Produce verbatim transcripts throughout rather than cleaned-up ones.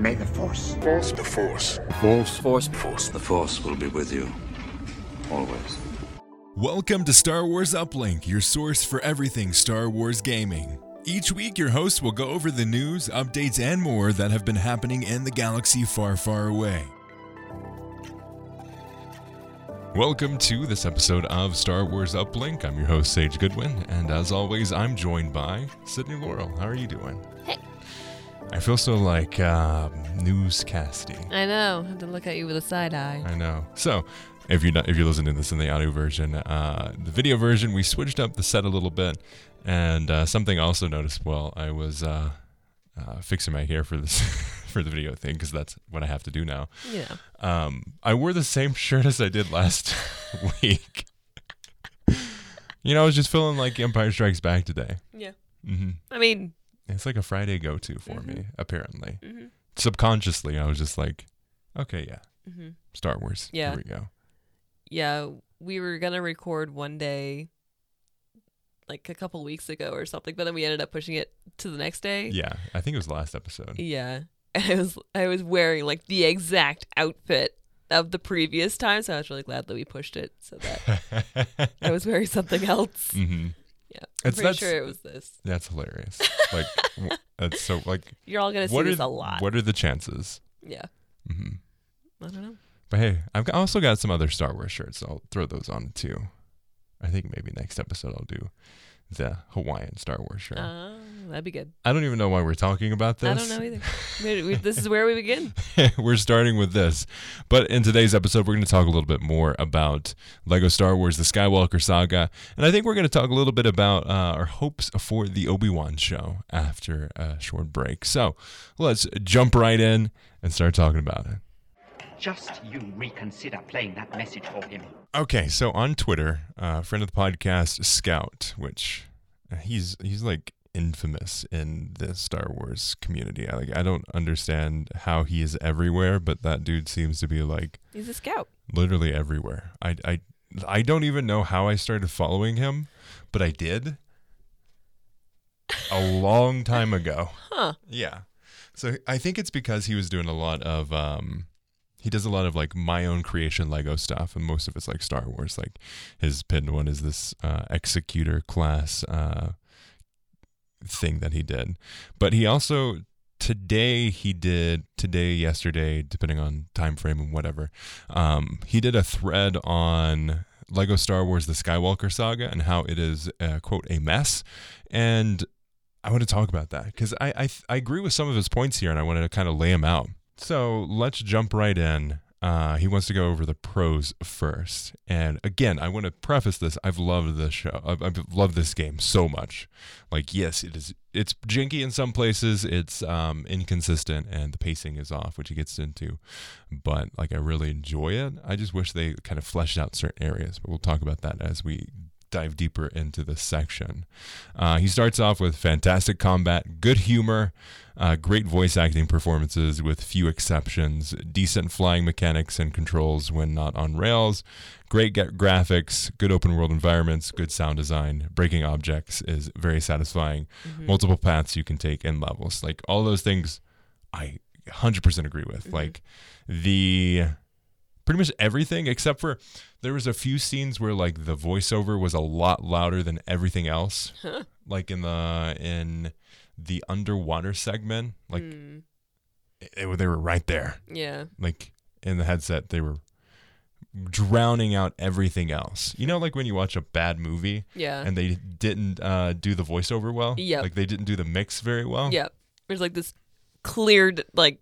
May the Force. Force. The Force. Force. Force. Force. The Force will be with you. Always. Welcome to Star Wars Uplink, your source for everything Star Wars gaming. Each week, your hosts will go over the news, updates, and more that have been happening in the galaxy far, far away. Welcome to this episode of Star Wars Uplink. I'm your host, Sage Goodwin, and as always, I'm joined by Sydney Laurel. How are you doing? Hey. I feel so like uh, newscasting. I know. I have to look at you with a side eye. I know. So, if you're not, if you're listening to this in the audio version, uh, the video version, we switched up the set a little bit, and uh, something I also noticed while I was uh, uh, fixing my hair for this for the video thing, because that's what I have to do now. Yeah. Um, I wore the same shirt as I did last week. You know, I was just feeling like Empire Strikes Back today. Yeah. Mm-hmm. I mean, it's like a Friday go-to for mm-hmm. me, apparently. Mm-hmm. Subconsciously, I was just like, okay, yeah, mm-hmm. Star Wars. Yeah. Here we go. Yeah, we were going to record one day, like a couple weeks ago or something, but then we ended up pushing it to the next day. Yeah, I think it was the last episode. Yeah, and I was, I was wearing like the exact outfit of the previous time, so I was really glad that we pushed it so that I was wearing something else. Mm-hmm. Yeah, I'm pretty sure it was this. That's hilarious. Like, that's so like you're all gonna see this a lot. What are the chances? Yeah. Mm-hmm. I don't know. But hey, I've also got some other Star Wars shirts. So I'll throw those on too. I think maybe next episode I'll do the Hawaiian Star Wars shirt. Uh, that'd be good. I don't even know why we're talking about this. I don't know either. we, we, this is where we begin. We're starting with this. But in today's episode, we're going to talk a little bit more about Lego Star Wars, the Skywalker Saga. And I think we're going to talk a little bit about uh, our hopes for the Obi-Wan show after a short break. So let's jump right in and start talking about it. Just you reconsider playing that message for him. Okay, so on Twitter, a uh, friend of the podcast, Scout, which he's he's like infamous in the Star Wars community. I, like I don't understand how he is everywhere, but that dude seems to be like he's a scout, literally everywhere. I I I don't even know how I started following him, but I did a long time ago. Huh? Yeah. So I think it's because he was doing a lot of um. He does a lot of like my own creation Lego stuff, and most of it's like Star Wars. Like his pinned one is this uh, Executor class uh, thing that he did. But he also today he did today yesterday, depending on time frame and whatever. Um, he did a thread on Lego Star Wars: The Skywalker Saga and how it is uh, quote a mess. And I want to talk about that because I I, I agree with some of his points here, and I wanted to kind of lay them out. So let's jump right in. Uh, he wants to go over the pros first. And again, I want to preface this. I've loved this show. I've, I've loved this game so much. Like, yes, it is. It's janky in some places. It's um, inconsistent, and the pacing is off, which he gets into. But like, I really enjoy it. I just wish they kind of fleshed out certain areas. But we'll talk about that as we dive deeper into this section. Uh, he starts off with fantastic combat, good humor, uh, great voice acting performances with few exceptions, decent flying mechanics and controls when not on rails, great get- graphics, good open world environments, good sound design, breaking objects is very satisfying, mm-hmm. multiple paths you can take and levels. Like all those things I one hundred percent agree with. Mm-hmm. Like the... pretty much everything except for there was a few scenes where like the voiceover was a lot louder than everything else. Huh. Like in the in the underwater segment, like mm. it, it, they were right there. Yeah. Like in the headset, they were drowning out everything else. You know, like when you watch a bad movie, yeah, and they didn't uh, do the voiceover well. Yeah. Like they didn't do the mix very well. Yeah. There's like this cleared like.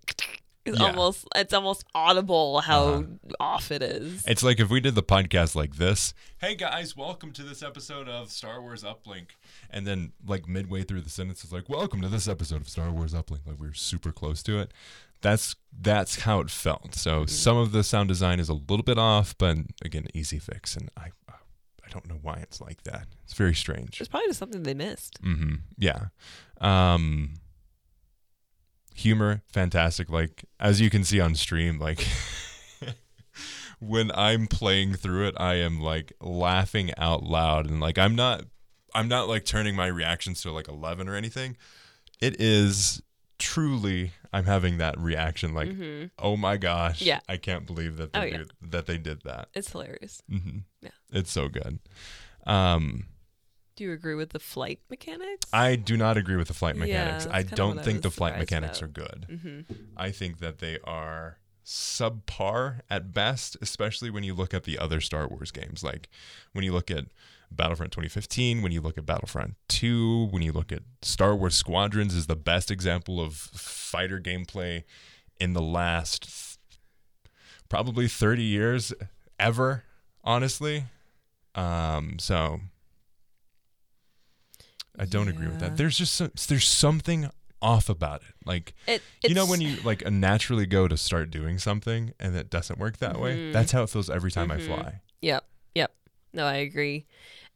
It's, yeah. almost, it's almost audible how uh-huh. off it is. It's like if we did the podcast like this. Hey, guys, welcome to this episode of Star Wars Uplink. And then like midway through the sentence, it's like, welcome to this episode of Star Wars Uplink. Like we're super close to it. That's that's how it felt. So mm-hmm. some of the sound design is a little bit off, but again, easy fix. And I I don't know why it's like that. It's very strange. It's probably just something they missed. Mm-hmm. Yeah. Um... Humor, fantastic. Like, as you can see on stream, like, when I'm playing through it, I am, like, laughing out loud. And, like, I'm not, I'm not, like, turning my reactions to, like, eleven or anything. It is truly, I'm having that reaction like, mm-hmm. oh my gosh, yeah. I can't believe that they, oh, yeah. do, that they did that. It's hilarious. Mm-hmm. Yeah. It's so good. Um, do you agree with the flight mechanics? I do not agree with the flight mechanics. Yeah, I don't think I the flight mechanics about. are good. Mm-hmm. I think that they are subpar at best, especially when you look at the other Star Wars games. Like when you look at Battlefront twenty fifteen, when you look at Battlefront two, when you look at Star Wars Squadrons is the best example of fighter gameplay in the last th- probably thirty years ever, honestly. Um, so I don't yeah. agree with that. There's just some, there's something off about it. Like, it, you know when you like naturally go to start doing something and it doesn't work that mm-hmm. way? That's how it feels every time mm-hmm. I fly. Yep. Yep. No, I agree.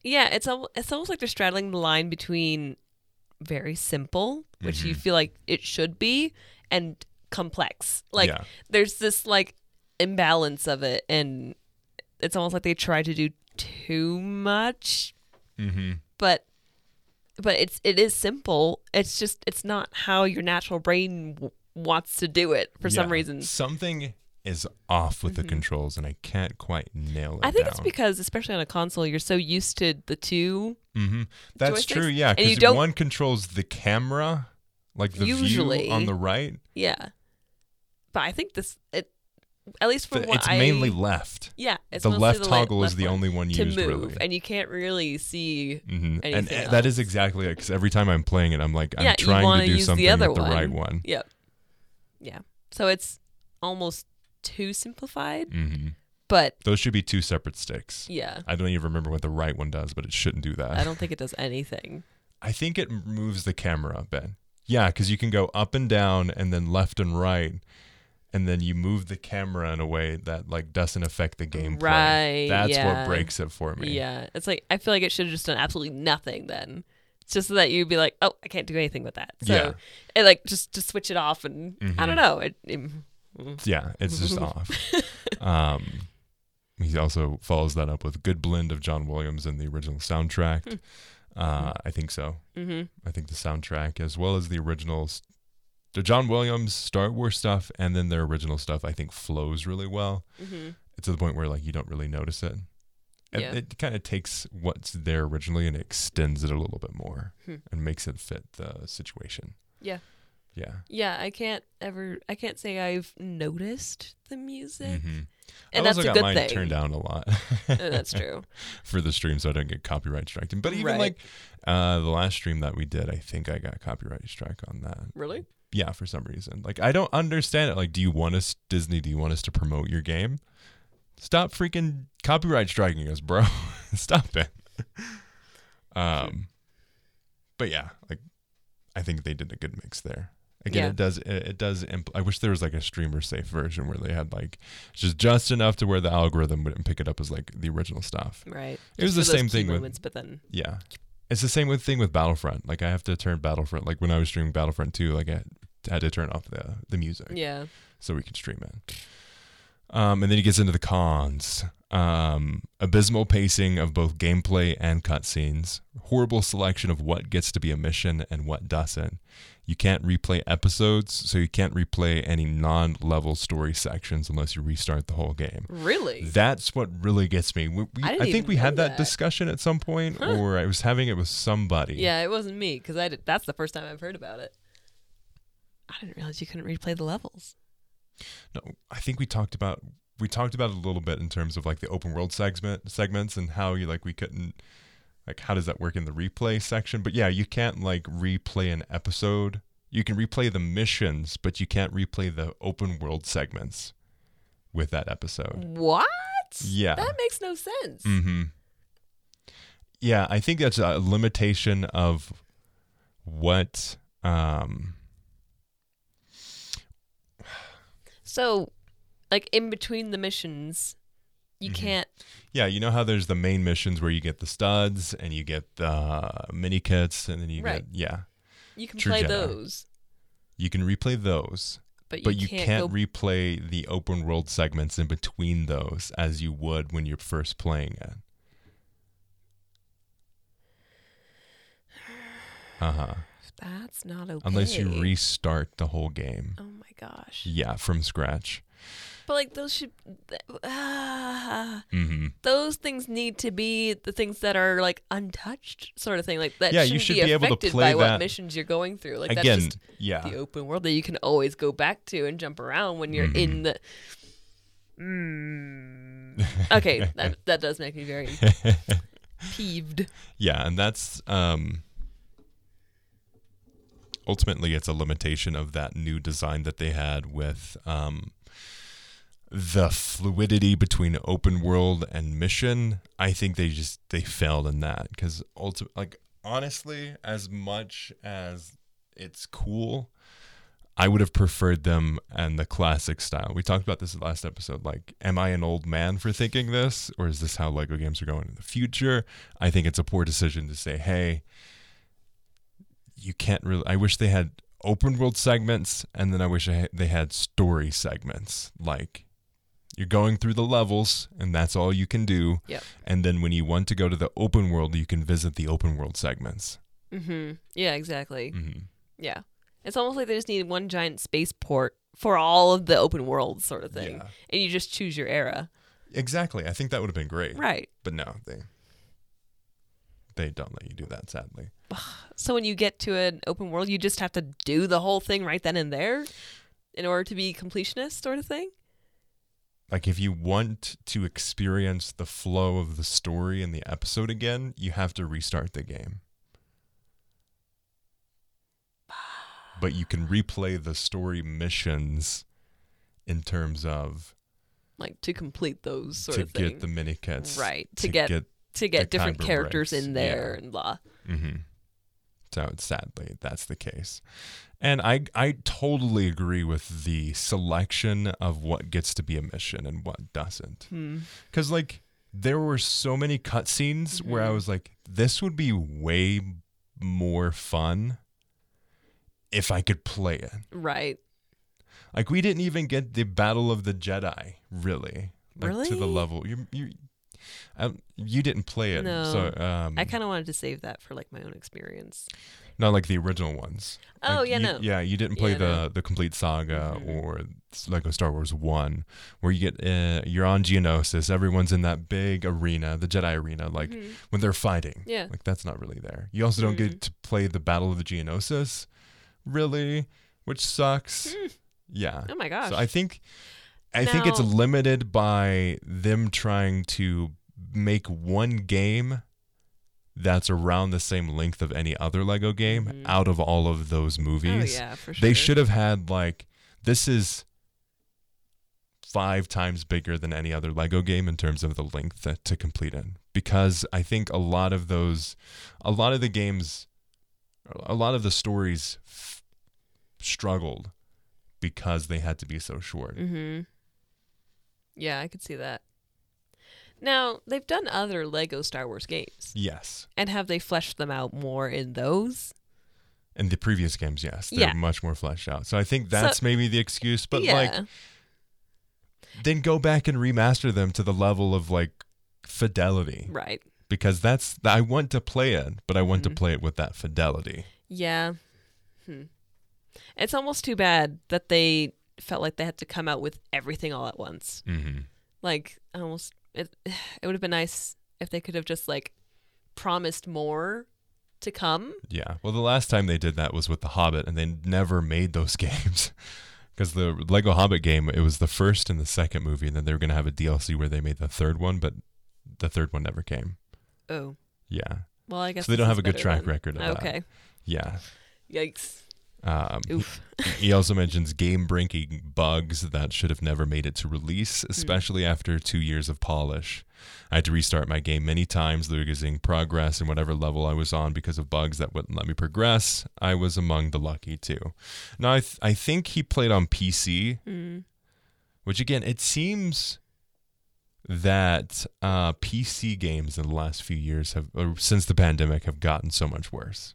Yeah, it's al- it's almost like they're straddling the line between very simple, which mm-hmm. you feel like it should be, and complex. Like yeah. there's this like imbalance of it, and it's almost like they try to do too much. Mm-hmm. But but it's it is simple. It's just it's not how your natural brain w- wants to do it for yeah. some reason. Something is off with mm-hmm. the controls, and I can't quite nail it I think down. It's because, especially on a console, you're so used to the two mm-hmm. That's joysticks. True, yeah, because one controls the camera, like the usually, view on the right. Yeah. But I think this, it, at least for the, what it's I... It's mainly left. Yeah. It's the left the toggle left is the only one used, move, really. And you can't really see mm-hmm. anything And else. That is exactly it, because every time I'm playing it, I'm like, I'm yeah, trying to do something the other with one. The right one. Yep. Yeah. So it's almost too simplified, mm-hmm. but those should be two separate sticks. Yeah, I don't even remember what the right one does, but it shouldn't do that. I don't think it does anything. I think it moves the camera, Ben. Yeah, because you can go up and down, and then left and right, and then you move the camera in a way that like doesn't affect the gameplay. Right, that's yeah. what breaks it for me. Yeah, it's like I feel like it should have just done absolutely nothing then. It's just so that you'd be like, oh, I can't do anything with that. So yeah. it like just just switch it off, and mm-hmm. I don't know. It, it, Yeah, it's just off. Um, he also follows that up with a good blend of John Williams and the original soundtrack. Uh, I think so. Mm-hmm. I think the soundtrack, as well as the originals, the John Williams Star Wars stuff, and then their original stuff, I think flows really well. Mm-hmm. It's to the point where like you don't really notice it. It, yeah. it kind of takes what's there originally and extends it a little bit more hmm. and makes it fit the situation. Yeah. Yeah. Yeah, I can't ever. I can't say I've noticed the music, mm-hmm. and I that's also got a good mine thing. Turned down a lot. Oh, that's true. For the stream, so I don't get copyright struck. But even right. like uh, the last stream that we did, I think I got copyright struck on that. Really? Yeah, for some reason. Like I don't understand it. Like, do you want us, Disney? Do you want us to promote your game? Stop freaking copyright striking us, bro. Stop it. Um, but yeah, like I think they did a good mix there. Again, yeah. it does. It, it does. Impl- I wish there was like a streamer safe version where they had like just just enough to where the algorithm wouldn't pick it up as like the original stuff. Right. It just was the same thing moments, with. But then. Yeah, it's the same with, thing with Battlefront. Like I have to turn Battlefront. Like when I was streaming Battlefront two, like I had to turn off the the music. Yeah. So we could stream it. Um, and then he gets into the cons. Um, abysmal pacing of both gameplay and cutscenes. Horrible selection of what gets to be a mission and what doesn't. You can't replay episodes, so you can't replay any non-level story sections unless you restart the whole game. Really? That's what really gets me. We, we, I, I think we had that, that discussion at some point, huh. or I was having it with somebody. Yeah, it wasn't me, because I did, that's the first time I've heard about it. I didn't realize you couldn't replay the levels. No, I think we talked about... We talked about it a little bit in terms of like the open world segment segments and how you like we couldn't like how does that work in the replay section? But yeah, you can't like replay an episode. You can replay the missions, but you can't replay the open world segments with that episode. What? Yeah, that makes no sense. Mm-hmm. Yeah, I think that's a limitation of what. Um... So. Like, in between the missions, you mm-hmm. can't... Yeah, you know how there's the main missions where you get the studs, and you get the uh, mini kits, and then you right. get... Yeah. You can True play Jedi. Those. You can replay those, but you but can't, you can't go... replay the open world segments in between those as you would when you're first playing it. Uh-huh. That's not okay. Unless you restart the whole game. Oh my gosh. Yeah, from scratch. But like those should, uh, mm-hmm. those things need to be the things that are like untouched, sort of thing. Like that yeah, shouldn't you should be, be able to play by that. What missions you're going through. Like again, that's just yeah. the open world that you can always go back to and jump around when you're mm-hmm. in the. Mm. Okay, that that does make me very peeved. Yeah, and that's um. ultimately, it's a limitation of that new design that they had with um. the fluidity between open world and mission. I think they just they failed in that because ultimately, like honestly, as much as it's cool, I would have preferred them and the classic style. We talked about this last episode. Like, am I an old man for thinking this, or is this how Lego games are going in the future? I think it's a poor decision to say, hey, you can't really. I wish they had open world segments, and then I wish they had story segments, like. You're going through the levels, and that's all you can do. Yep. And then when you want to go to the open world, you can visit the open world segments. Mm-hmm. Yeah, exactly. Mm-hmm. Yeah. It's almost like they just need one giant spaceport for all of the open world sort of thing. Yeah. And you just choose your era. Exactly. I think that would have been great. Right. But no, they they don't let you do that, sadly. So when you get to an open world, you just have to do the whole thing right then and there in order to be completionist sort of thing? Like, if you want to experience the flow of the story and the episode again, you have to restart the game. But you can replay the story missions in terms of... Like, to complete those sort of things. To get the mini-kits. Right. To, to get, get to get different characters in there yeah. and blah. Mm-hmm. So, sadly, that's the case. And I, I totally agree with the selection of what gets to be a mission and what doesn't. Because, hmm. like, there were so many cutscenes mm-hmm. where I was like, this would be way more fun if I could play it. Right. Like, we didn't even get the Battle of the Jedi, really. Like, really? To the level. You, you, Um, you didn't play it. No. So, um, I kind of wanted to save that for like my own experience. Not like the original ones. Oh, like, yeah, you, no. Yeah, you didn't play yeah, the, no. the complete saga mm-hmm. or Lego Star Wars one where you get, uh, you're on Geonosis. Everyone's in that big arena, the Jedi arena, like mm-hmm. when they're fighting. Yeah. Like that's not really there. You also don't mm-hmm. get to play the Battle of the Geonosis, really, which sucks. Mm. Yeah. Oh my gosh. So I think... I now, think it's limited by them trying to make one game that's around the same length of any other Lego game mm-hmm. out of all of those movies. Oh, yeah, for sure. They should have had, like, this is five times bigger than any other Lego game in terms of the length that, to complete it. Because I think a lot of those, a lot of the games, a lot of the stories f- struggled because they had to be so short. Mm-hmm. Yeah, I could see that. Now, they've done other Lego Star Wars games. Yes. And have they fleshed them out more in those? In the previous games, yes. They're yeah. much more fleshed out. So I think that's so, maybe the excuse. But, yeah. like, then go back and remaster them to the level of, like, fidelity. Right. Because that's... I want to play it, but I want mm-hmm. to play it with that fidelity. Yeah. Hmm. It's almost too bad that they... felt like they had to come out with everything all at once. Mm-hmm. Like almost, it, it would have been nice if they could have just like promised more to come. Yeah. Well, the last time they did that was with The Hobbit, and they never made those games because the Lego Hobbit game, it was the first and the second movie, and then they were going to have a D L C where they made the third one, but the third one never came. Oh. Yeah. Well, I guess so. They don't have a good track then. record of okay. that. Okay. Yeah. Yikes. Um, Oof. He also mentions game-breaking bugs that should have never made it to release, especially mm. after two years of polish. I had to restart my game many times, losing progress in whatever level I was on because of bugs that wouldn't let me progress. I was among the lucky too. Now, I th- I think he played on P C, mm. which again, it seems that uh, P C games in the last few years have, or since the pandemic, have gotten so much worse.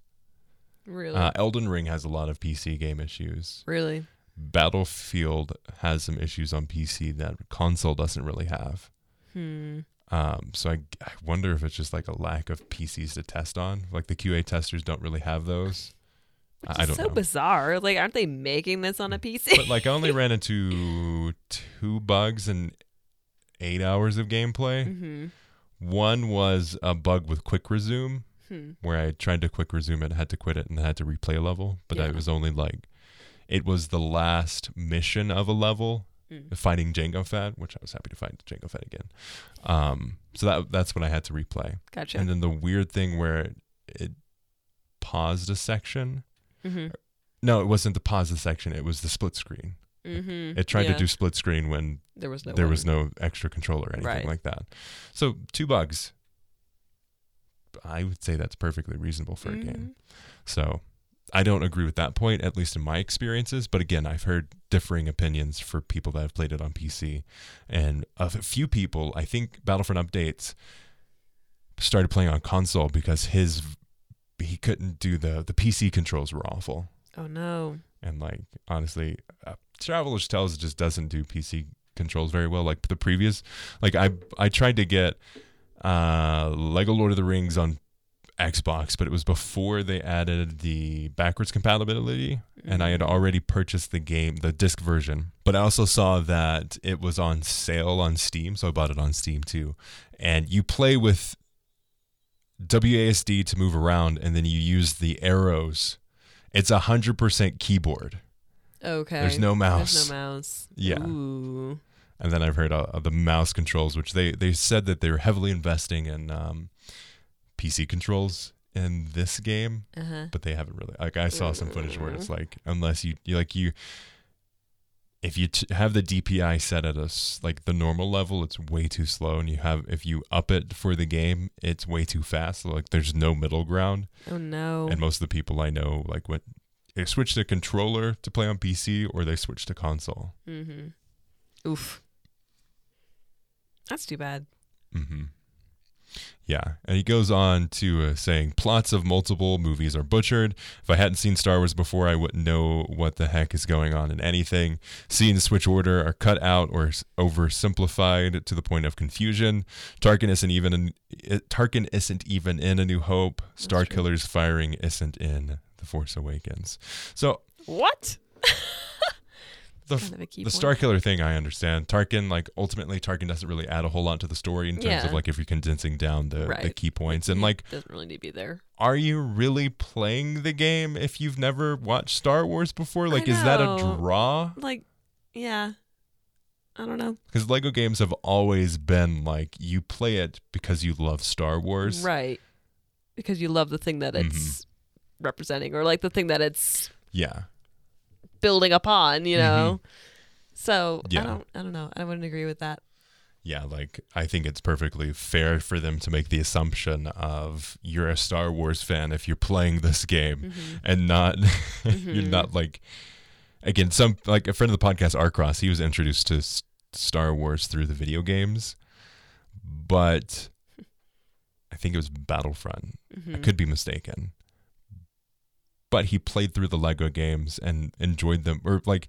Really? Uh, Elden Ring has a lot of P C game issues. Really? Battlefield has some issues on P C that console doesn't really have. Hmm. Um, so I, I wonder if it's just like a lack of P Cs to test on. Like the Q A testers don't really have those. I don't so know. So bizarre. Like, aren't they making this on a P C? But like, I only ran into two bugs in eight hours of gameplay. Mm-hmm. One was a bug with quick resume, hmm. where I tried to quick resume it, had to quit it, and had to replay a level. But yeah. I was only like, it was the last mission of a level, mm. fighting Jango Fett, which I was happy to fight Jango Fett again. Um, so that that's what I had to replay. Gotcha. And then the weird thing where it, it paused a section. Mm-hmm. No, it wasn't the pause the section. It was the split screen. Mm-hmm. It tried yeah. to do split screen when there was no, there was no extra control or anything right. like that. So two bugs. I would say that's perfectly reasonable for mm-hmm. a game. So I don't agree with that point, at least in my experiences. But again, I've heard differing opinions for people that have played it on P C. And of a few people, I think Battlefront Updates started playing on console because his... he couldn't do the the P C controls were awful. Oh no. And like honestly, uh, Traveler's Tales just doesn't do P C controls very well. Like the previous, like I I tried to get uh Lego Lord of the Rings on Xbox, but it was before they added the backwards compatibility, and I had already purchased the game, the disc version. But I also saw that it was on sale on Steam, so I bought it on Steam too. And you play with W A S D to move around, and then you use the arrows. It's a hundred percent keyboard. Okay. There's no mouse. There's no mouse. Yeah. Ooh. And then I've heard uh, the mouse controls, which they they said that they were heavily investing in um, P C controls in this game, uh-huh. but they haven't really. Like I saw some footage where it's like, unless you, you like you, if you t- have the D P I set at a, like the normal level, it's way too slow, and you have if you up it for the game, it's way too fast. So, like there's no middle ground. Oh no! And most of the people I know like went they switched to controller to play on P C, or they switched to console. Mm-hmm. Oof, that's too bad. Mm-hmm. Yeah, and he goes on to uh, saying, plots of multiple movies are butchered. If I hadn't seen Star Wars before, I wouldn't know what the heck is going on in anything. Scenes switch order, are cut out or oversimplified to the point of confusion. Tarkin isn't even in, it, Tarkin isn't even in A New Hope. Starkiller's firing isn't in The Force Awakens. So what? The, kind of the Starkiller thing, I understand. Tarkin, like, ultimately, Tarkin doesn't really add a whole lot to the story in terms yeah. of, like, if you're condensing down the, right. the key points. And, like, doesn't really need to be there. Are you really playing the game if you've never watched Star Wars before? Like, is that a draw? Like, yeah. I don't know. Because Lego games have always been, like, you play it because you love Star Wars. Right. Because you love the thing that mm-hmm. it's representing, or, like, the thing that it's... yeah. building upon, you know. Mm-hmm. So yeah. I don't I don't know. I wouldn't agree with that. Yeah, like I think it's perfectly fair for them to make the assumption of you're a Star Wars fan if you're playing this game mm-hmm. and not mm-hmm. you're not like again, some like a friend of the podcast, Arcross, he was introduced to S- Star Wars through the video games. But I think it was Battlefront. Mm-hmm. I could be mistaken. But he played through the Lego games and enjoyed them. Or like,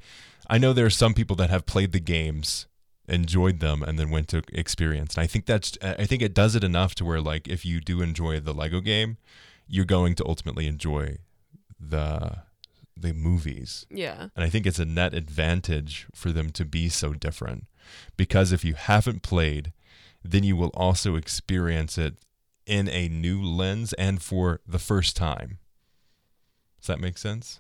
I know there are some people that have played the games, enjoyed them, and then went to experience. And I think that's, I think it does it enough to where like, if you do enjoy the Lego game, you're going to ultimately enjoy the the movies. Yeah. And I think it's a net advantage for them to be so different, because if you haven't played, then you will also experience it in a new lens and for the first time. Does that make sense?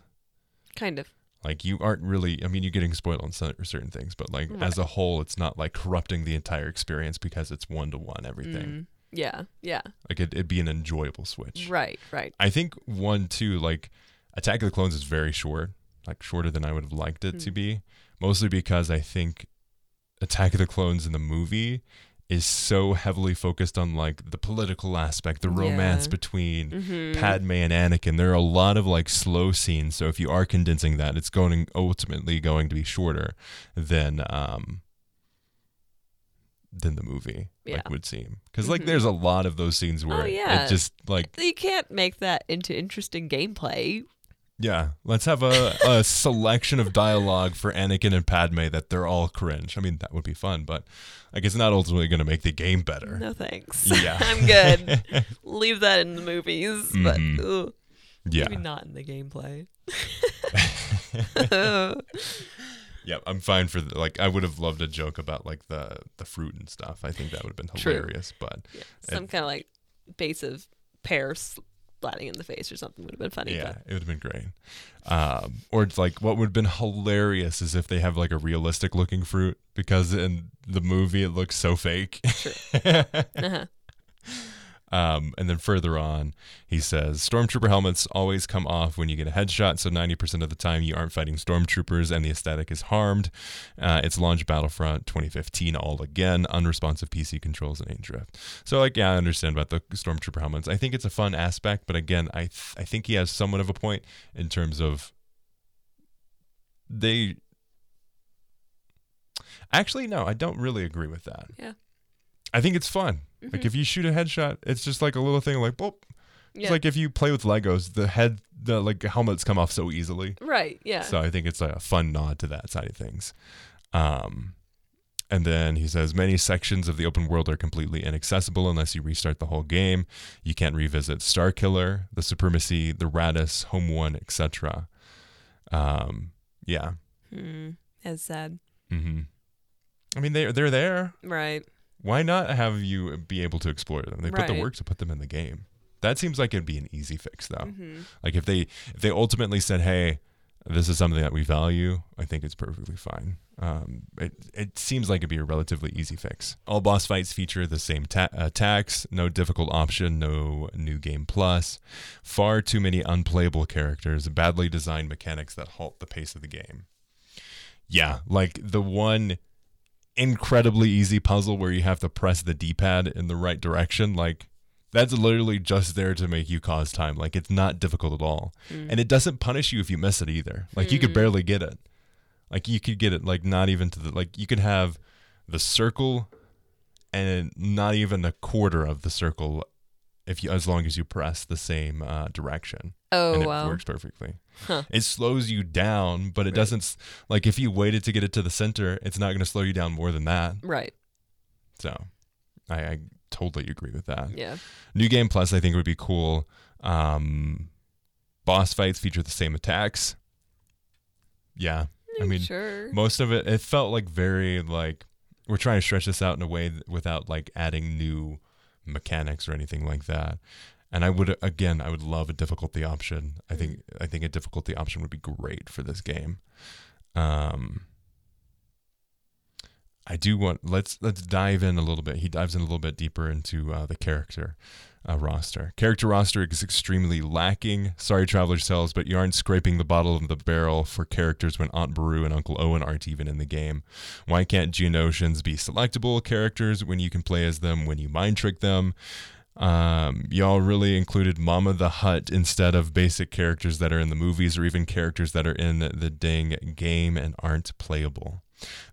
Kind of. Like you aren't really, I mean, you're getting spoiled on certain things, but like right. as a whole, it's not like corrupting the entire experience because it's one-to-one everything. Mm. Yeah, yeah. Like it, it'd be an enjoyable switch. Right, right. I think one, too, like Attack of the Clones is very short, like shorter than I would have liked it mm. to be, mostly because I think Attack of the Clones in the movie is so heavily focused on like the political aspect, the romance yeah. between mm-hmm. Padme and Anakin. There are a lot of like slow scenes, so if you are condensing that, it's going ultimately going to be shorter than um than the movie, yeah. like would seem, because mm-hmm. like there's a lot of those scenes where oh, yeah. it just like you can't make that into interesting gameplay. Yeah, let's have a, a selection of dialogue for Anakin and Padme that they're all cringe. I mean, that would be fun, but like it's not ultimately going to make the game better. No thanks. Yeah, I'm good. Leave that in the movies. Mm-hmm. But ooh. Yeah. Maybe not in the gameplay. Yeah, I'm fine for the, like. I would have loved a joke about like the, the fruit and stuff. I think that would have been hilarious. True. But yeah, some kind of like base of pear splatting in the face or something would have been funny. Yeah, but. It would have been great. Um, or it's like what would have been hilarious is if they have like a realistic looking fruit, because in the movie it looks so fake. True. Uh-huh. Um, and then further on, he says, Stormtrooper helmets always come off when you get a headshot, so ninety percent of the time you aren't fighting Stormtroopers and the aesthetic is harmed. Uh, it's launch Battlefront twenty fifteen all again, unresponsive P C controls and aim drift. So, like, yeah, I understand about the Stormtrooper helmets. I think it's a fun aspect, but again, I th- I think he has somewhat of a point in terms of they... Actually, no, I don't really agree with that. Yeah. I think it's fun. Mm-hmm. Like if you shoot a headshot, it's just like a little thing like boop. It's yeah. like if you play with Legos, the head, the like helmets come off so easily. Right. Yeah. So I think it's like a fun nod to that side of things. Um, and then he says many sections of the open world are completely inaccessible unless you restart the whole game. You can't revisit Starkiller, the Supremacy, the Raddus, Home One, et cetera. Um, yeah. Mm, that's sad. Mm-hmm. I mean they they're there. Right. Why not have you be able to explore them? They right. put the work to put them in the game. That seems like it'd be an easy fix, though. Mm-hmm. Like if they if they ultimately said, "Hey, this is something that we value," I think it's perfectly fine. Um, it it seems like it'd be a relatively easy fix. All boss fights feature the same ta- attacks. No difficult option. No new game plus. Far too many unplayable characters. Badly designed mechanics that halt the pace of the game. Yeah, like the one. Incredibly easy puzzle where you have to press the D-pad in the right direction, like that's literally just there to make you cause time. Like it's not difficult at all. Mm. And it doesn't punish you if you miss it either. Like mm. you could barely get it. Like you could get it like not even to the like you could have the circle and not even a quarter of the circle if you as long as you press the same uh, direction. Oh, and it wow. works perfectly. Huh. It slows you down, but it right. doesn't, like, if you waited to get it to the center, it's not going to slow you down more than that. Right. So, I, I totally agree with that. Yeah. New Game Plus, I think, would be cool. Um, boss fights feature the same attacks. Yeah. I'm I mean, sure. most of it, it felt like very, like, we're trying to stretch this out in a way without, like, adding new mechanics or anything like that. And I would, again, I would love a difficulty option. I think I think a difficulty option would be great for this game. Um, I do want, let's let's dive in a little bit. He dives in a little bit deeper into uh, the character uh, roster. Character roster is extremely lacking. Sorry, Traveler Cells, but you aren't scraping the bottom of the barrel for characters when Aunt Beru and Uncle Owen aren't even in the game. Why can't Geonosians be selectable characters when you can play as them, when you mind trick them? Um, y'all really included Mama the Hutt instead of basic characters that are in the movies or even characters that are in the dang game and aren't playable.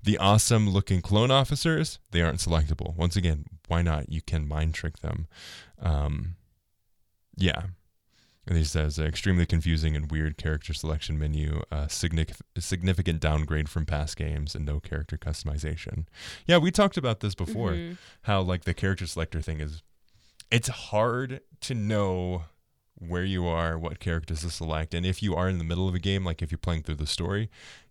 The awesome looking clone officers, they aren't selectable. Once again, why not? You can mind trick them. Um, yeah. And he says, extremely confusing and weird character selection menu, uh, significant significant downgrade from past games, and no character customization. Yeah, we talked about this before, mm-hmm. how like the character selector thing is it's hard to know where you are, what characters to select. And if you are in the middle of a game, like if you're playing through the story,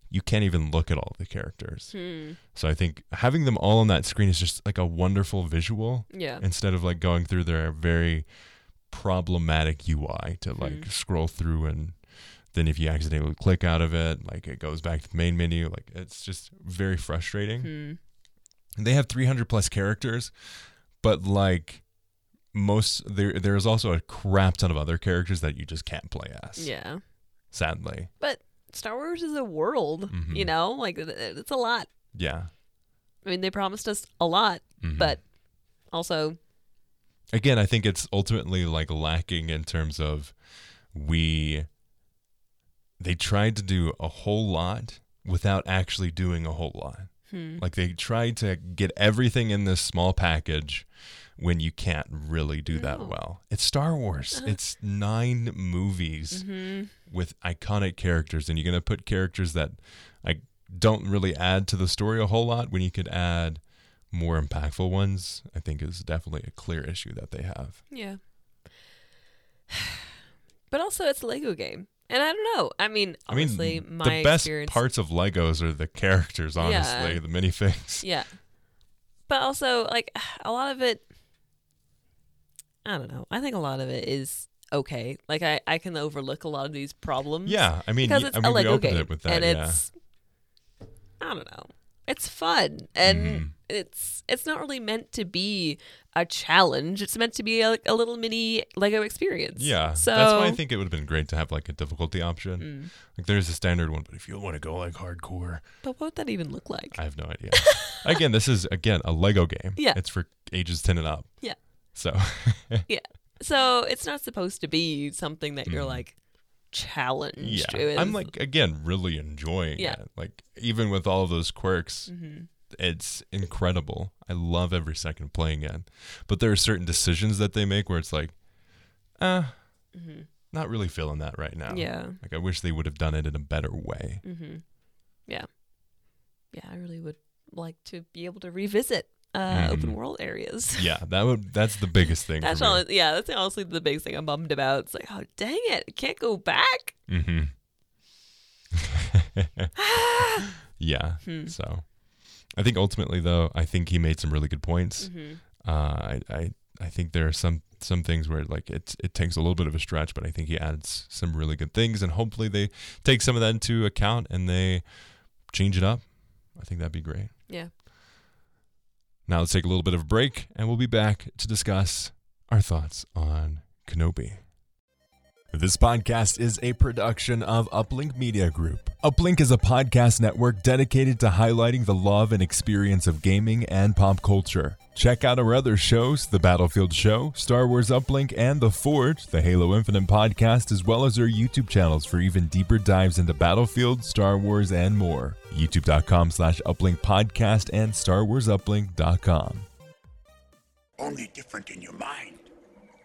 you can't even look at all the characters. Hmm. So I think having them all on that screen is just like a wonderful visual. Yeah. Instead of like going through their very problematic U I to like hmm. scroll through. And then if you accidentally click out of it, like it goes back to the main menu. Like it's just very frustrating. Hmm. They have three hundred plus characters, but like... Most there, there is also a crap ton of other characters that you just can't play as. Yeah, sadly. But Star Wars is a world, mm-hmm. you know, like it's a lot. Yeah, I mean they promised us a lot, mm-hmm. but also, again, I think it's ultimately like lacking in terms of we. They tried to do a whole lot without actually doing a whole lot. Hmm. Like they tried to get everything in this small package. When you can't really do that no. well. It's Star Wars. It's nine movies mm-hmm. with iconic characters, and you're going to put characters that like, don't really add to the story a whole lot when you could add more impactful ones, I think is definitely a clear issue that they have. Yeah. But also, it's a Lego game. And I don't know. I mean, honestly, I mean, my the best experience... parts of Legos are the characters, honestly, yeah. the minifigs. Yeah. But also, like, a lot of it, I don't know. I think a lot of it is okay. Like, I, I can overlook a lot of these problems. Yeah. I mean, because it's I mean, a Lego game. It with that, and yeah. it's, I don't know. It's fun. And mm-hmm. it's it's not really meant to be a challenge. It's meant to be a, a little mini Lego experience. Yeah. So that's why I think it would have been great to have, like, a difficulty option. Mm. Like, there's a standard one, but if you want to go, like, hardcore. But what would that even look like? I have no idea. Again, this is, again, a Lego game. Yeah. It's for ages ten and up. Yeah. So. yeah. So it's not supposed to be something that mm. you're, like, challenged. Yeah. It was, I'm, like, again, really enjoying yeah. it. Like, even with all of those quirks. Mm-hmm. It's incredible. I love every second playing it. But there are certain decisions that they make where it's like, uh, mm-hmm. not really feeling that right now. Yeah. Like, I wish they would have done it in a better way. Mm-hmm. Yeah. Yeah, I really would like to be able to revisit uh, mm. open world areas. Yeah, that would. That's the biggest thing. that's all, yeah, that's honestly the biggest thing I'm bummed about. It's like, oh, dang it. I can't go back. Mm-hmm. yeah, hmm. so... I think ultimately, though, I think he made some really good points. Mm-hmm. Uh, I, I I think there are some, some things where, like, it, it takes a little bit of a stretch, but I think he adds some really good things, and hopefully they take some of that into account and they change it up. I think that'd be great. Yeah. Now let's take a little bit of a break, and we'll be back to discuss our thoughts on Kenobi. This podcast is a production of Uplink Media Group. Uplink is a podcast network dedicated to highlighting the love and experience of gaming and pop culture. Check out our other shows, The Battlefield Show, Star Wars Uplink, and The Forge, the Halo Infinite podcast, as well as our YouTube channels for even deeper dives into Battlefield, Star Wars, and more. YouTube.com slash Uplink Podcast and Star Wars Uplink dot com. Only different in your mind.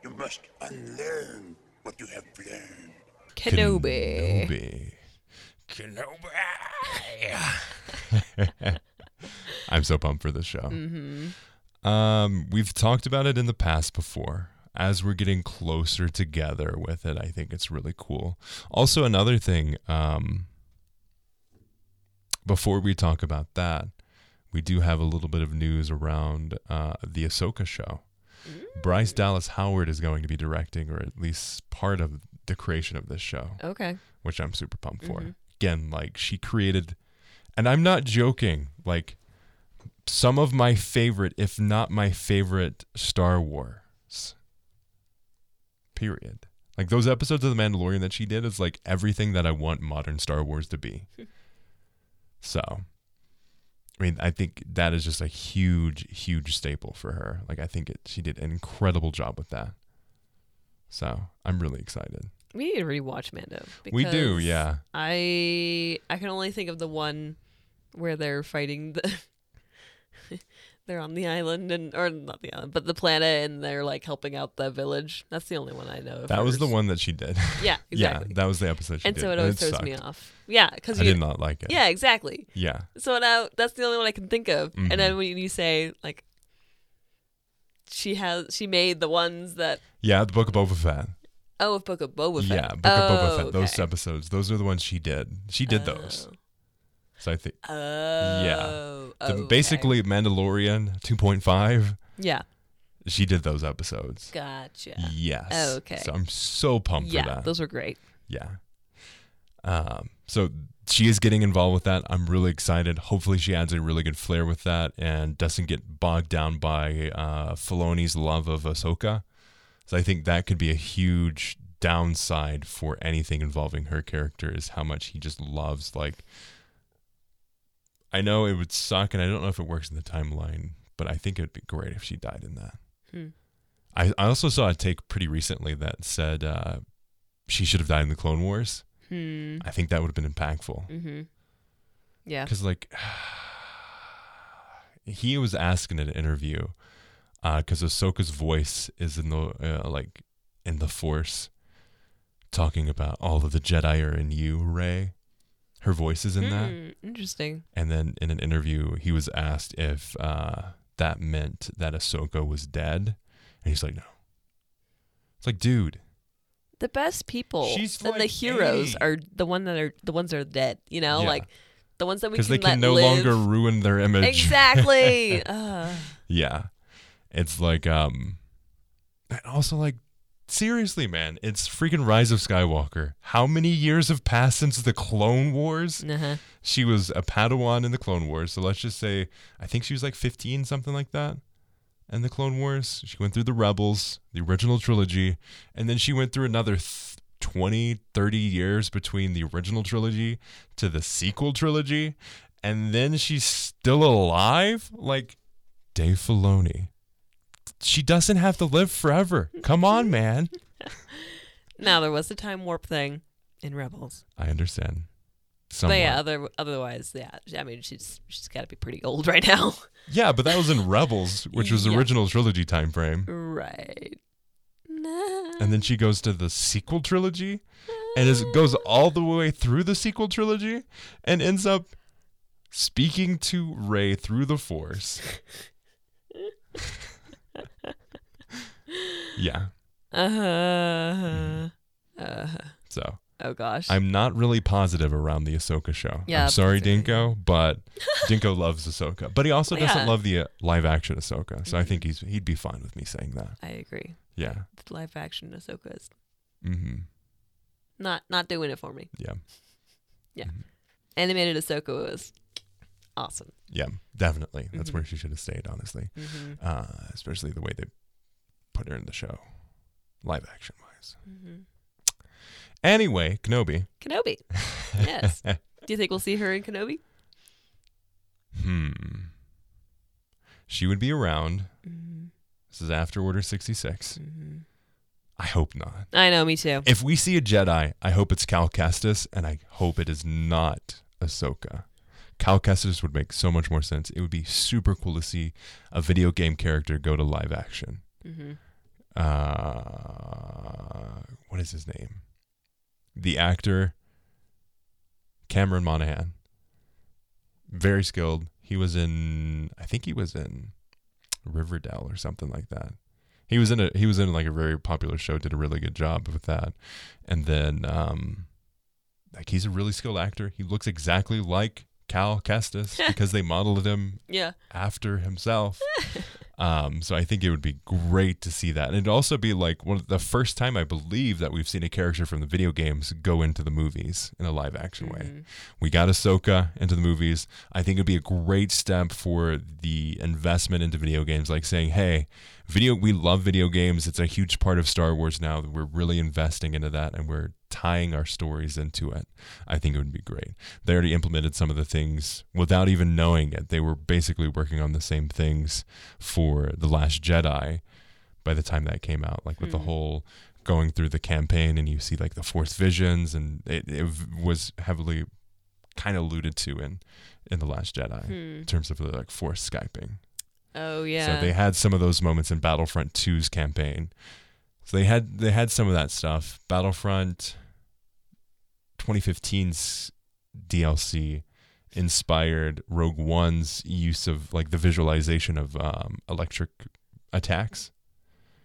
You must unlearn what you have learned. Kenobi. Kenobi. Kenobi. I'm so pumped for this show. Mm-hmm. Um, we've talked about it in the past before. As we're getting closer together with it, I think it's really cool. Also, another thing, um, before we talk about that, we do have a little bit of news around uh, the Ahsoka show. Bryce Dallas Howard is going to be directing, or at least part of the creation of this show. Okay. Which I'm super pumped for. Mm-hmm. Again, like, she created, and I'm not joking, like, some of my favorite, if not my favorite, Star Wars. Period. Like, those episodes of The Mandalorian that she did is, like, everything that I want modern Star Wars to be. So... I mean, I think that is just a huge, huge staple for her. Like, I think it, she did an incredible job with that. So, I'm really excited. We need to rewatch Mando. We do, yeah. I I can only think of the one where they're fighting the... they're on the island, and or not the island, but the planet, and they're, like, helping out the village. That's the only one I know of. That hers. was the one that she did. Yeah, exactly. Yeah, that was the episode she and did. So it always and it throws sucked. me off. Yeah, because I you, did not like it. Yeah, exactly. Yeah. So now that's the only one I can think of. Mm-hmm. And then when you say, like, she has, she made the ones that. Yeah, the Book of Boba Fett. Oh, of Book of Boba Fett. Yeah, Book oh, of Boba Fett. Okay. Those episodes, those are the ones she did. She did oh. those. So I think, oh, yeah, so okay. basically Mandalorian two point five. Yeah, she did those episodes. Gotcha. Yes. Oh, okay. So I'm so pumped yeah, for that. Those were great. Yeah. Um. So she is getting involved with that. I'm really excited. Hopefully, she adds a really good flair with that and doesn't get bogged down by uh, Filoni's love of Ahsoka. So I think that could be a huge downside for anything involving her character, is how much he just loves, like. I know it would suck, and I don't know if it works in the timeline, but I think it would be great if she died in that. Hmm. I, I also saw a take pretty recently that said uh, she should have died in the Clone Wars. Hmm. I think that would have been impactful. Mm-hmm. Yeah. Because, like, he was asking in an interview, because uh, Ahsoka's voice is in the, uh, like, in the Force, talking about all of the Jedi are in you, Rey. Her voice is in mm, that. Interesting. And then in an interview, he was asked if uh, that meant that Ahsoka was dead. And he's like, no. It's like, dude, the best people she's and like, the heroes hey. are the one that are the ones that are dead, you know, yeah. like the ones that we can let live. Because they can no live. longer ruin their image. Exactly. uh. Yeah. It's like, um, and also like, seriously, man, it's freaking Rise of Skywalker. How many years have passed since the Clone Wars? Uh-huh. She was a Padawan in the Clone Wars. So let's just say, I think she was like fifteen, something like that. And the Clone Wars, she went through the Rebels, the original trilogy, and then she went through another th- twenty, thirty years between the original trilogy to the sequel trilogy, and then she's still alive? Like, Dave Filoni. She doesn't have to live forever. Come on, man. Now, there was the time warp thing in Rebels. I understand. Somewhat. But yeah, other, otherwise, yeah. I mean, she's she's got to be pretty old right now. Yeah, but that was in Rebels, which was the yeah. original trilogy time frame. Right. Nah. And then she goes to the sequel trilogy, nah. and is, goes all the way through the sequel trilogy, and ends up speaking to Rey through the Force. Yeah. Uh-huh. Uh-huh. So. Oh, gosh. I'm not really positive around the Ahsoka show. Yeah, I'm sorry, right. Dinko, but Dinko loves Ahsoka. But he also well, doesn't yeah. love the uh, live-action Ahsoka, so mm-hmm. I think he's he'd be fine with me saying that. I agree. Yeah. The live-action Ahsoka is mm-hmm. not, not doing it for me. Yeah. Yeah. Mm-hmm. Animated Ahsoka was awesome. Yeah, definitely. That's mm-hmm. where she should have stayed, honestly, mm-hmm. uh, especially the way they put her in the show, live-action-wise. Mm-hmm. Anyway, Kenobi. Kenobi. Yes. Do you think we'll see her in Kenobi? Hmm. She would be around. Mm-hmm. This is after Order sixty-six. Mm-hmm. I hope not. I know, me too. If we see a Jedi, I hope it's Cal Kestis, and I hope it is not Ahsoka. Cal Kestis would make so much more sense. It would be super cool to see a video game character go to live action. Mm-hmm. Uh, what is his name? The actor, Cameron Monaghan, very skilled. He was in, I think he was in Riverdale or something like that. He was in a, he was in like a very popular show, did a really good job with that. And then, um, like he's a really skilled actor. He looks exactly like Cal Kestis because they modeled him yeah. after himself. Um, so I think it would be great to see that. And it'd also be like one of the first time I believe that we've seen a character from the video games go into the movies in a live action mm-hmm. way. We got Ahsoka into the movies. I think it'd be a great step for the investment into video games, like saying, hey, video, we love video games. It's a huge part of Star Wars now. We're really investing into that and we're tying our stories into it. I think it would be great. They already implemented some of the things without even knowing it. They were basically working on the same things for The Last Jedi by the time that came out, like with mm. the whole going through the campaign and you see like the Force visions, and it, it was heavily kind of alluded to in, in The Last Jedi mm. in terms of the like Force Skyping. Oh, yeah. So they had some of those moments in Battlefront two's campaign. So they had they had some of that stuff. Battlefront twenty fifteen's D L C inspired Rogue One's use of like the visualization of um, electric attacks.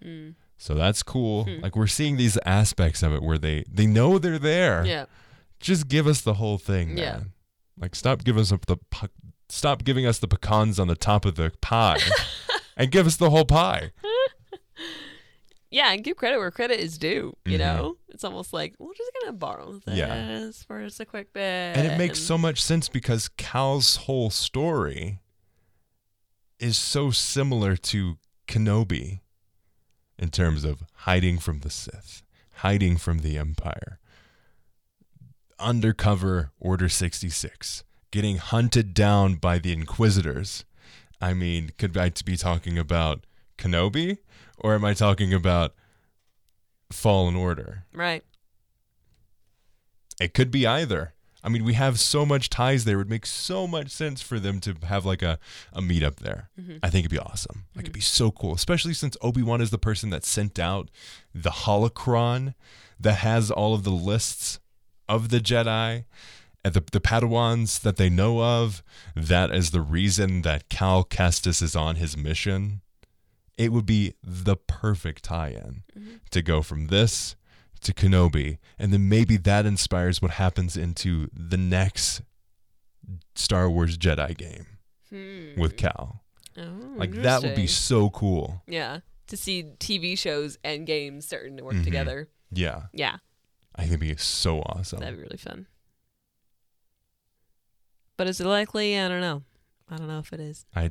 Mm. So that's cool. Mm. Like we're seeing these aspects of it where they, they know they're there. Yeah. Just give us the whole thing, yeah. man. Like stop giving us the puck. Stop giving us the pecans on the top of the pie and give us the whole pie. Yeah, and give credit where credit is due, you mm-hmm. know? It's almost like, we're just going to borrow this yeah. for just a quick bit. And it makes so much sense because Cal's whole story is so similar to Kenobi in terms of hiding from the Sith, hiding from the Empire, undercover Order sixty-six, getting hunted down by the Inquisitors. I mean, could I be talking about Kenobi, or am I talking about Fallen Order? Right. It could be either. I mean, we have so much ties there. It would make so much sense for them to have like a, a meetup there. Mm-hmm. I think it'd be awesome. Like, mm-hmm. it'd be so cool, especially since Obi-Wan is the person that sent out the holocron that has all of the lists of the Jedi. At the, the Padawans that they know of, that is the reason that Cal Kestis is on his mission. It would be the perfect tie-in mm-hmm. to go from this to Kenobi, and then maybe that inspires what happens into the next Star Wars Jedi game hmm. with Cal. Oh, like that would be so cool. Yeah, to see T V shows and games starting to work mm-hmm. together. Yeah, yeah, I think it'd be so awesome. That'd be really fun. But is it likely? I don't know. I don't know if it is. I,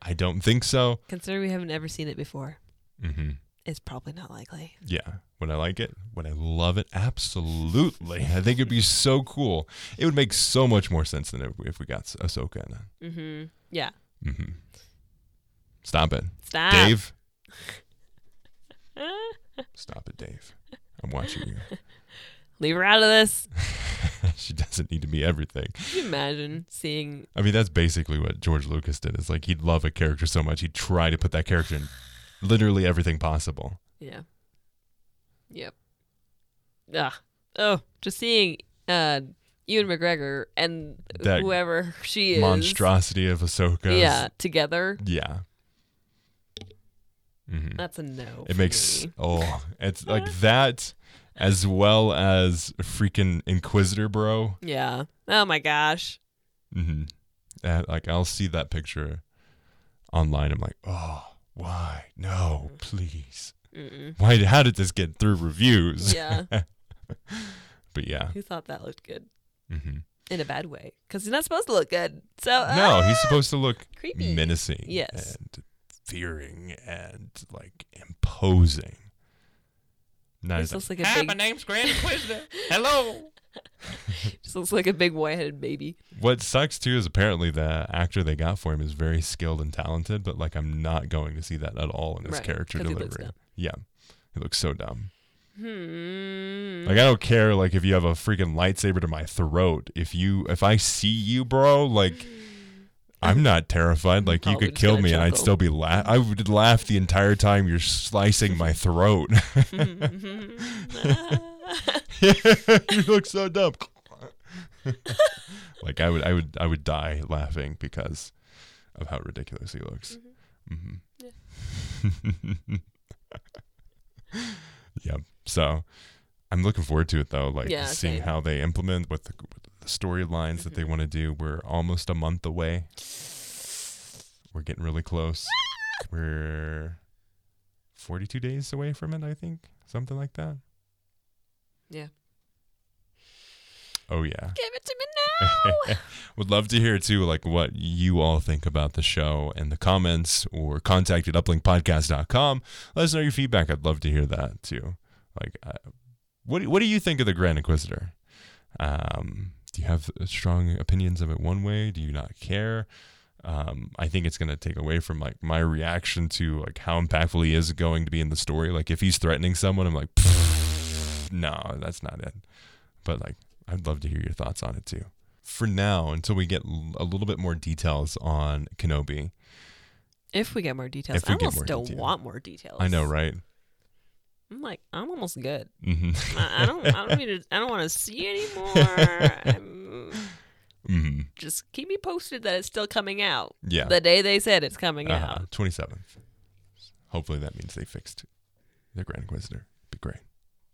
I don't think so. Considering we haven't ever seen it before, mm-hmm. it's probably not likely. Yeah. Would I like it? Would I love it? Absolutely. I think it'd be so cool. It would make so much more sense than if we got Ahsoka in it. Mm-hmm. Yeah. Mm-hmm. Stop it. Stop. Dave. Stop it, Dave. I'm watching you. Leave her out of this. She doesn't need to be everything. Can you imagine seeing... I mean, that's basically what George Lucas did. It's like he'd love a character so much, he'd try to put that character in literally everything possible. Yeah. Yep. Ugh. Oh, just seeing uh, Ewan McGregor and that whoever she is. Monstrosity of Ahsoka. Yeah, together. Yeah. Mm-hmm. That's a no. It makes... Me. Oh, it's like that... As well as freaking Inquisitor, bro. Yeah. Oh, my gosh. Mm-hmm. And, like, I'll see that picture online. I'm like, oh, why? No, please. Mm-mm. Why? How did this get through reviews? Yeah. But, yeah. Who thought that looked good? Mm-hmm. In a bad way. Because he's not supposed to look good. So uh, No, he's supposed to look creepy. Menacing. Yes. And fearing and, like, imposing. Not just looks like a Hi, big... my name's Grand Inquisitor. Hello. Just looks like a big white-headed baby. What sucks, too, is apparently the actor they got for him is very skilled and talented, but, like, I'm not going to see that at all in his right, character delivery. He looks dumb. Yeah. He looks so dumb. Hmm. Like, I don't care, like, if you have a freaking lightsaber to my throat. If you, if I see you, bro, like... I'm not terrified. Like, you could kill me, chuckle. And I'd still be laugh. I would laugh the entire time you're slicing my throat. You look so dumb. Like, I would, I would, I would die laughing because of how ridiculous he looks. Mm-hmm. Mm-hmm. Yeah. Yep. So, I'm looking forward to it though. Like, yeah, seeing okay. how they implement what the. What the storylines mm-hmm. that they want to do. We're almost a month away. We're getting really close. We're forty-two days away from it, I think. Something like that. Yeah. Oh, yeah. Give it to me now! Would love to hear, too, like what you all think about the show in the comments or contact at uplink podcast dot com. Let us know your feedback. I'd love to hear that, too. Like, uh, what, what do you think of the Grand Inquisitor? Um, do you have strong opinions of it one way? Do you not care? Um, I think it's going to take away from like my reaction to like how impactful he is going to be in the story. Like if he's threatening someone, I'm like, no, that's not it. But like, I'd love to hear your thoughts on it too. For now, until we get l- a little bit more details on Kenobi. If we get more details, I almost still detail. want more details. I know, right? I'm like, I'm almost good. Mm-hmm. I, I don't, I don't need to, I don't want to see anymore. Mm-hmm. Just keep me posted that it's still coming out. Yeah. The day they said it's coming uh-huh. out. twenty-seventh. Hopefully that means they fixed the Grand Inquisitor. Be great.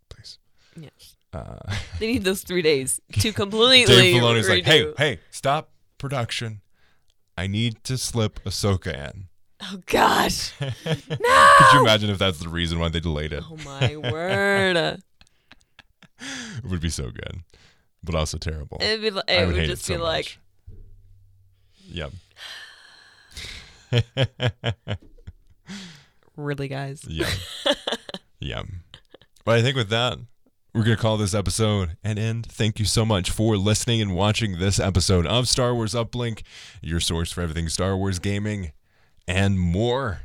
Please. Yes. Uh, they need those three days to completely Dave Filoni's redo. like, hey, hey, stop production. I need to slip Ahsoka in. Oh, gosh. No! Could you imagine if that's the reason why they delayed it? Oh, my word. It would be so good, but also terrible. It'd be like, it would, would hate just it so be much. Like... Yep. Really, guys? Yep. Yep. But I think with that, we're going to call this episode an end. Thank you so much for listening and watching this episode of Star Wars Uplink, your source for everything Star Wars gaming. And more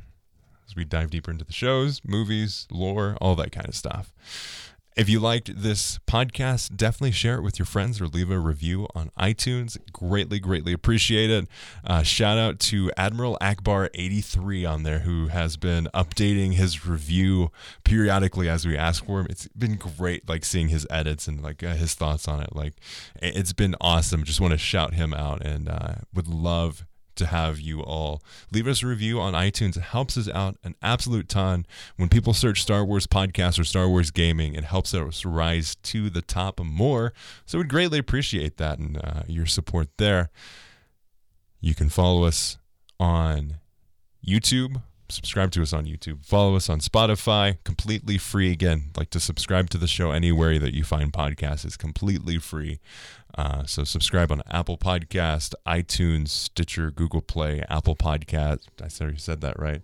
as we dive deeper into the shows, movies, lore, all that kind of stuff. If you liked this podcast, definitely share it with your friends or leave a review on iTunes. Greatly, greatly appreciate it. Uh, shout out to Admiral Akbar eighty-three on there who has been updating his review periodically as we ask for him. It's been great, like seeing his edits and like uh, his thoughts on it. Like it's been awesome. Just want to shout him out and uh, would love to have you all. Leave us a review on iTunes. It helps us out an absolute ton. When people search Star Wars podcasts or Star Wars gaming, it helps us rise to the top more. So we'd greatly appreciate that and uh, your support there. You can follow us on YouTube. Subscribe to us on YouTube. Follow us on Spotify. Completely free. Again, like to subscribe to the show anywhere that you find podcasts. It's completely free. Uh, so subscribe on Apple Podcast, iTunes, Stitcher, Google Play, Apple Podcast. I sorry, said that right.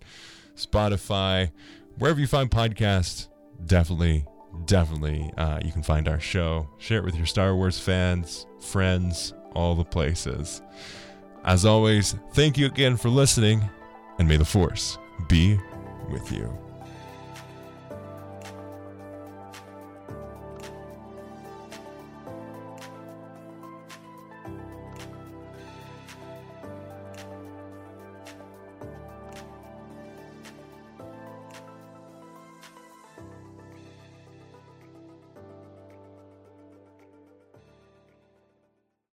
Spotify. Wherever you find podcasts, definitely, definitely uh, you can find our show. Share it with your Star Wars fans, friends, all the places. As always, thank you again for listening, and may the Force be with you.